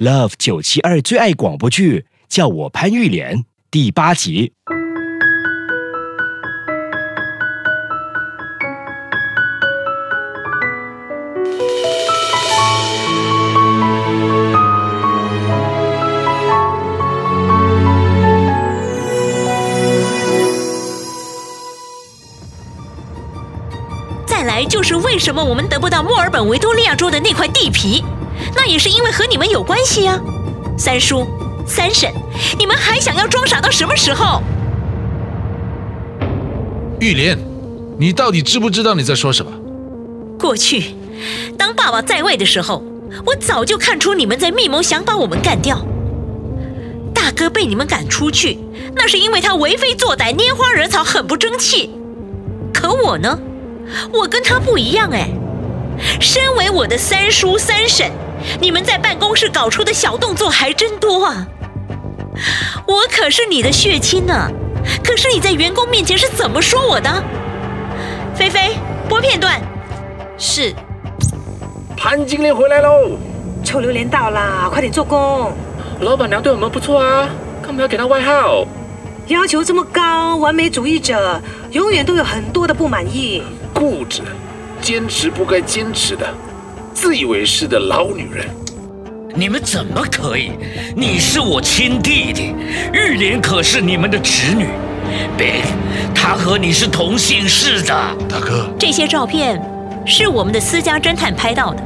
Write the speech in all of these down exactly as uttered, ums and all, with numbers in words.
Love 九七二 最爱广播剧，叫我潘玉莲第八集。再来就是为什么我们得不到墨尔本维多利亚州的那块地皮。那也是因为和你们有关系啊，三叔、三婶，你们还想要装傻到什么时候？玉莲，你到底知不知道你在说什么？过去，当爸爸在位的时候，我早就看出你们在密谋想把我们干掉。大哥被你们赶出去，那是因为他为非作歹、拈花惹草，很不争气。可我呢，我跟他不一样哎。身为我的三叔三婶，你们在办公室搞出的小动作还真多啊！我可是你的血亲呢、啊，可是你在员工面前是怎么说我的？菲菲，播片段。是。潘经理回来喽！臭榴莲到啦，快点做工。老板娘对我们不错啊，干嘛要给她外号？要求这么高，完美主义者永远都有很多的不满意。固执。坚持不该坚持的，自以为是的老女人，你们怎么可以？你是我亲弟弟，玉莲可是你们的侄女。别，她和你是同姓氏的。大哥，这些照片是我们的私家侦探拍到的，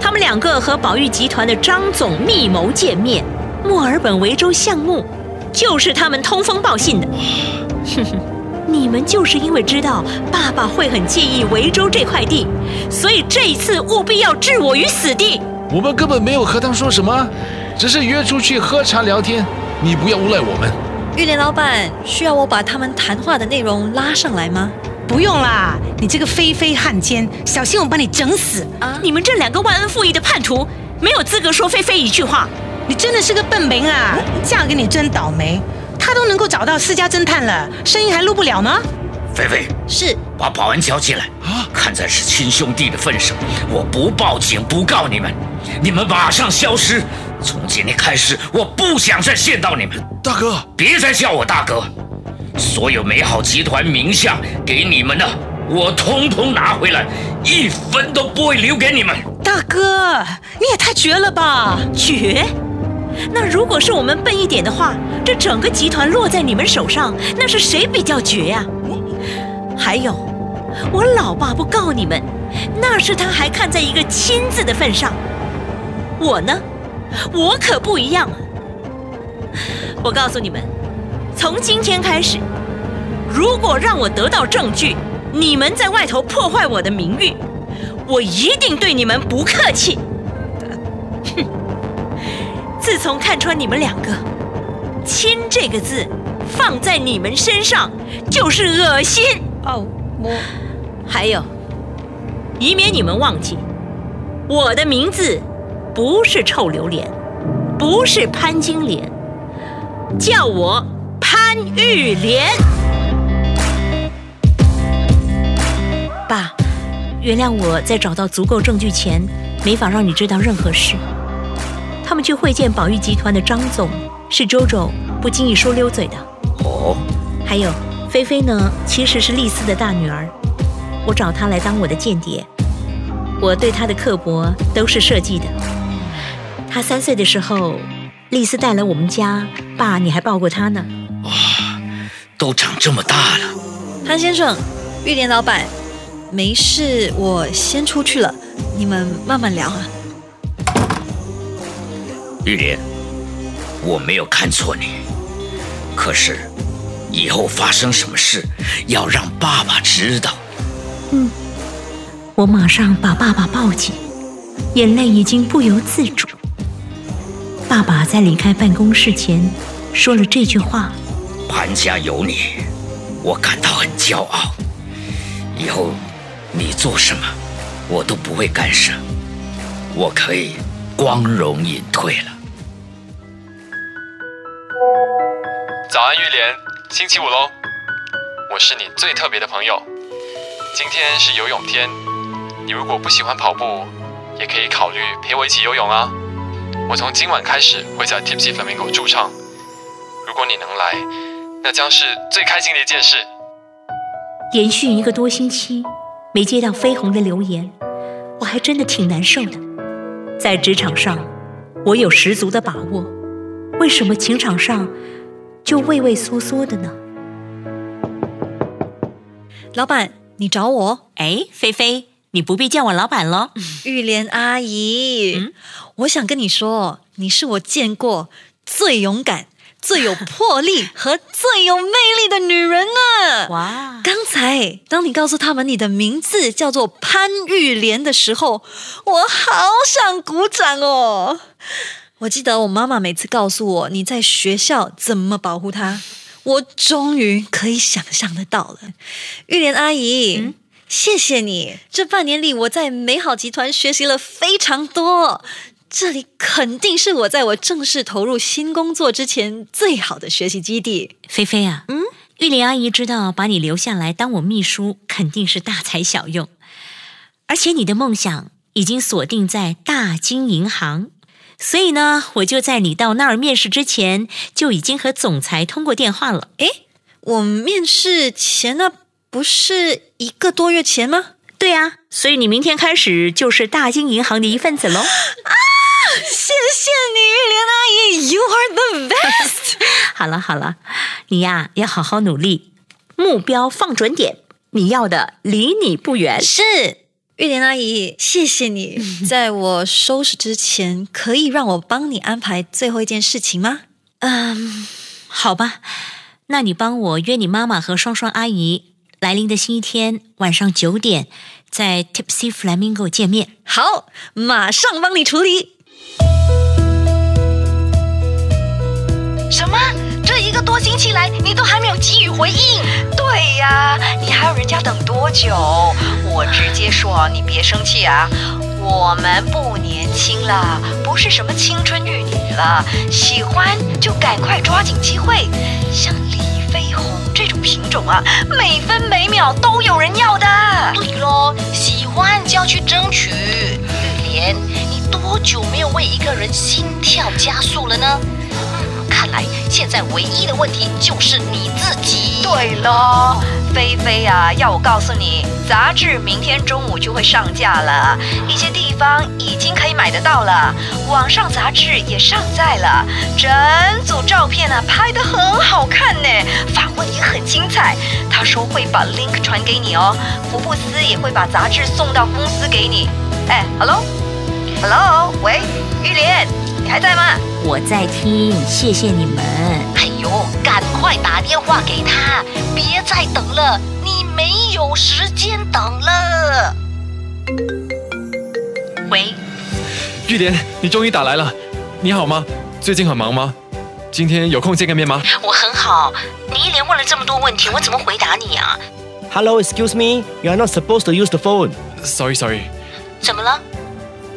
他们两个和宝玉集团的张总密谋见面，墨尔本维州项目就是他们通风报信的。哼哼。你们就是因为知道爸爸会很介意维州这块地，所以这一次务必要置我于死地。我们根本没有和他说什么，只是约出去喝茶聊天。你不要诬赖我们。玉莲老板，需要我把他们谈话的内容拉上来吗？不用啦，你这个非非汉奸，小心我把你整死啊！你们这两个忘恩负义的叛徒，没有资格说非非一句话。你真的是个笨民啊！嫁给你真倒霉。他都能够找到私家侦探了，生意还录不了吗？菲菲，是把保安叫进来啊！看在是亲兄弟的份上，我不报警不告你们，你们马上消失。从今天开始，我不想再见到你们。大哥，别再叫我大哥。所有美好集团名下给你们的，我统统拿回来，一分都不会留给你们。大哥，你也太绝了吧！绝？那如果是我们笨一点的话，这整个集团落在你们手上，那是谁比较绝呀、啊？还有，我老爸不告你们，那是他还看在一个亲字的份上。我呢，我可不一样啊！我告诉你们，从今天开始，如果让我得到证据，你们在外头破坏我的名誉，我一定对你们不客气。自从看穿你们两个，亲这个字放在你们身上就是恶心哦。我还有，以免你们忘记，我的名字不是臭榴莲，不是潘金莲，叫我潘玉莲。爸，原谅我在找到足够证据前没法让你知道任何事。他们去会见宝玉集团的张总，是周周不经意说溜嘴的。哦，还有菲菲呢，其实是丽丝的大女儿，我找她来当我的间谍。我对她的刻薄都是设计的。她三岁的时候，丽丝带来我们家，爸你还抱过她呢。哇、哦，都长这么大了。潘先生，玉莲老板，没事，我先出去了，你们慢慢聊啊。玉莲，我没有看错你，可是以后发生什么事要让爸爸知道。嗯，我马上把爸爸抱紧，眼泪已经不由自主。爸爸在离开办公室前说了这句话：潘家有你，我感到很骄傲。以后你做什么，我都不会干涉，我可以光荣隐退了。早安，玉莲，星期五喽！我是你最特别的朋友。今天是游泳天，你如果不喜欢跑步，也可以考虑陪我一起游泳啊。我从今晚开始会在 Tipsy Flamingo 驻唱，如果你能来，那将是最开心的一件事。连续一个多星期没接到绯红的留言，我还真的挺难受的。在职场上，我有十足的把握，为什么情场上就畏畏缩缩的呢？老板，你找我？哎，菲菲，你不必见我老板了。玉莲阿姨、嗯、我想跟你说，你是我见过最勇敢、最有魄力和最有魅力的女人啊！哇！刚才当你告诉他们你的名字叫做潘玉莲的时候，我好想鼓掌哦。我记得我妈妈每次告诉我你在学校怎么保护她，我终于可以想象得到了。玉莲阿姨、嗯、谢谢你，这半年里我在美好集团学习了非常多，这里肯定是我在我正式投入新工作之前最好的学习基地。菲菲啊，嗯，玉莲阿姨知道把你留下来当我秘书肯定是大材小用，而且你的梦想已经锁定在大金银行，所以呢，我就在你到那儿面试之前就已经和总裁通过电话了。诶，我面试前呢，不是一个多月前吗？对啊，所以你明天开始就是大金银行的一份子喽。啊，谢谢你，玉莲阿姨 You are the best 好了好了，你呀要好好努力，目标放准点，你要的离你不远。是，玉莲阿姨，谢谢你在我收拾之前可以让我帮你安排最后一件事情吗？嗯，好吧，那你帮我约你妈妈和双双阿姨来临的星期天晚上九点在 Tipsy Flamingo 见面。好，马上帮你处理。什么？这一个多星期来你都还没有给予回应？对呀，你还要人家等多久？我直接说，你别生气啊，我们不年轻了，不是什么青春玉女了，喜欢就赶快抓紧机会，像李飞鸿这种品种啊，每分每秒都有人要的。对咯，喜欢就要去争取。玉莲，你多久没有为一个人心跳加速了呢？看来现在唯一的问题就是你自己。对咯，菲菲啊，要我告诉你，杂志明天中午就会上架了，一些地方已经可以买得到了，网上杂志也上载了，整组照片啊拍得很好看呢，访问也很精彩。他说会把 link 传给你哦，福布斯也会把杂志送到公司给你。哎 ，hello hello， 喂，玉莲。你还在吗？我在听，谢谢你们。哎呦，赶快打电话给他，别再等了，你没有时间等了。喂，玉莲，你终于打来了，你好吗？最近很忙吗？今天有空见个面吗？我很好，你一连问了这么多问题，我怎么回答你啊？ Hello, excuse me, you are not supposed to use the phone. Sorry, sorry. 怎么了？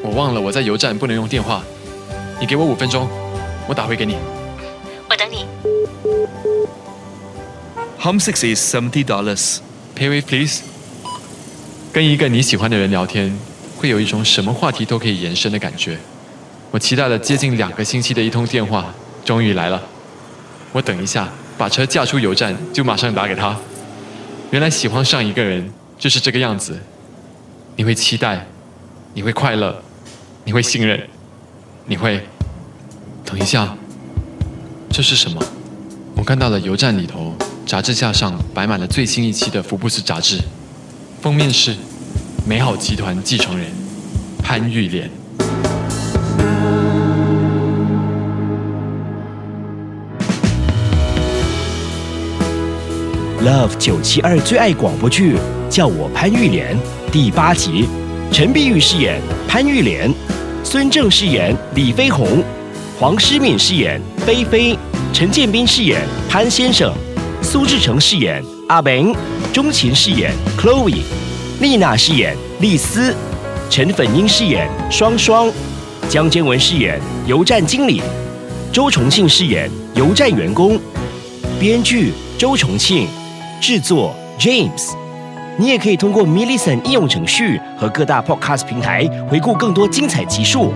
我忘了我在油站不能用电话。你给我五分钟，我打回给你。我等你。Home six is seventy dollars. Paywave please. 跟一个你喜欢的人聊天，会有一种什么话题都可以延伸的感觉。我期待了接近两个星期的一通电话，终于来了。我等一下把车架出油站，就马上打给他。原来喜欢上一个人就是这个样子，你会期待，你会快乐，你会信任。你会等一下，这是什么？我看到了油站里头杂志架上摆满了最新一期的福布斯杂志，封面是美好集团继承人潘玉莲。Love 九七二最爱广播剧《叫我潘玉莲》第八集，陈碧玉饰演潘玉莲，孙正饰演李飞鸿，黄诗敏饰演菲菲，陈建斌饰演潘先生，苏志成饰演阿明，钟琴饰演 Chloe， 丽娜饰演丽丝，陈粉英饰演双双，江坚文饰演油站经理，周重庆饰演油站员工。编剧周重庆，制作 James。你也可以通过 Millicent 应用程序和各大 Podcast 平台回顾更多精彩集数。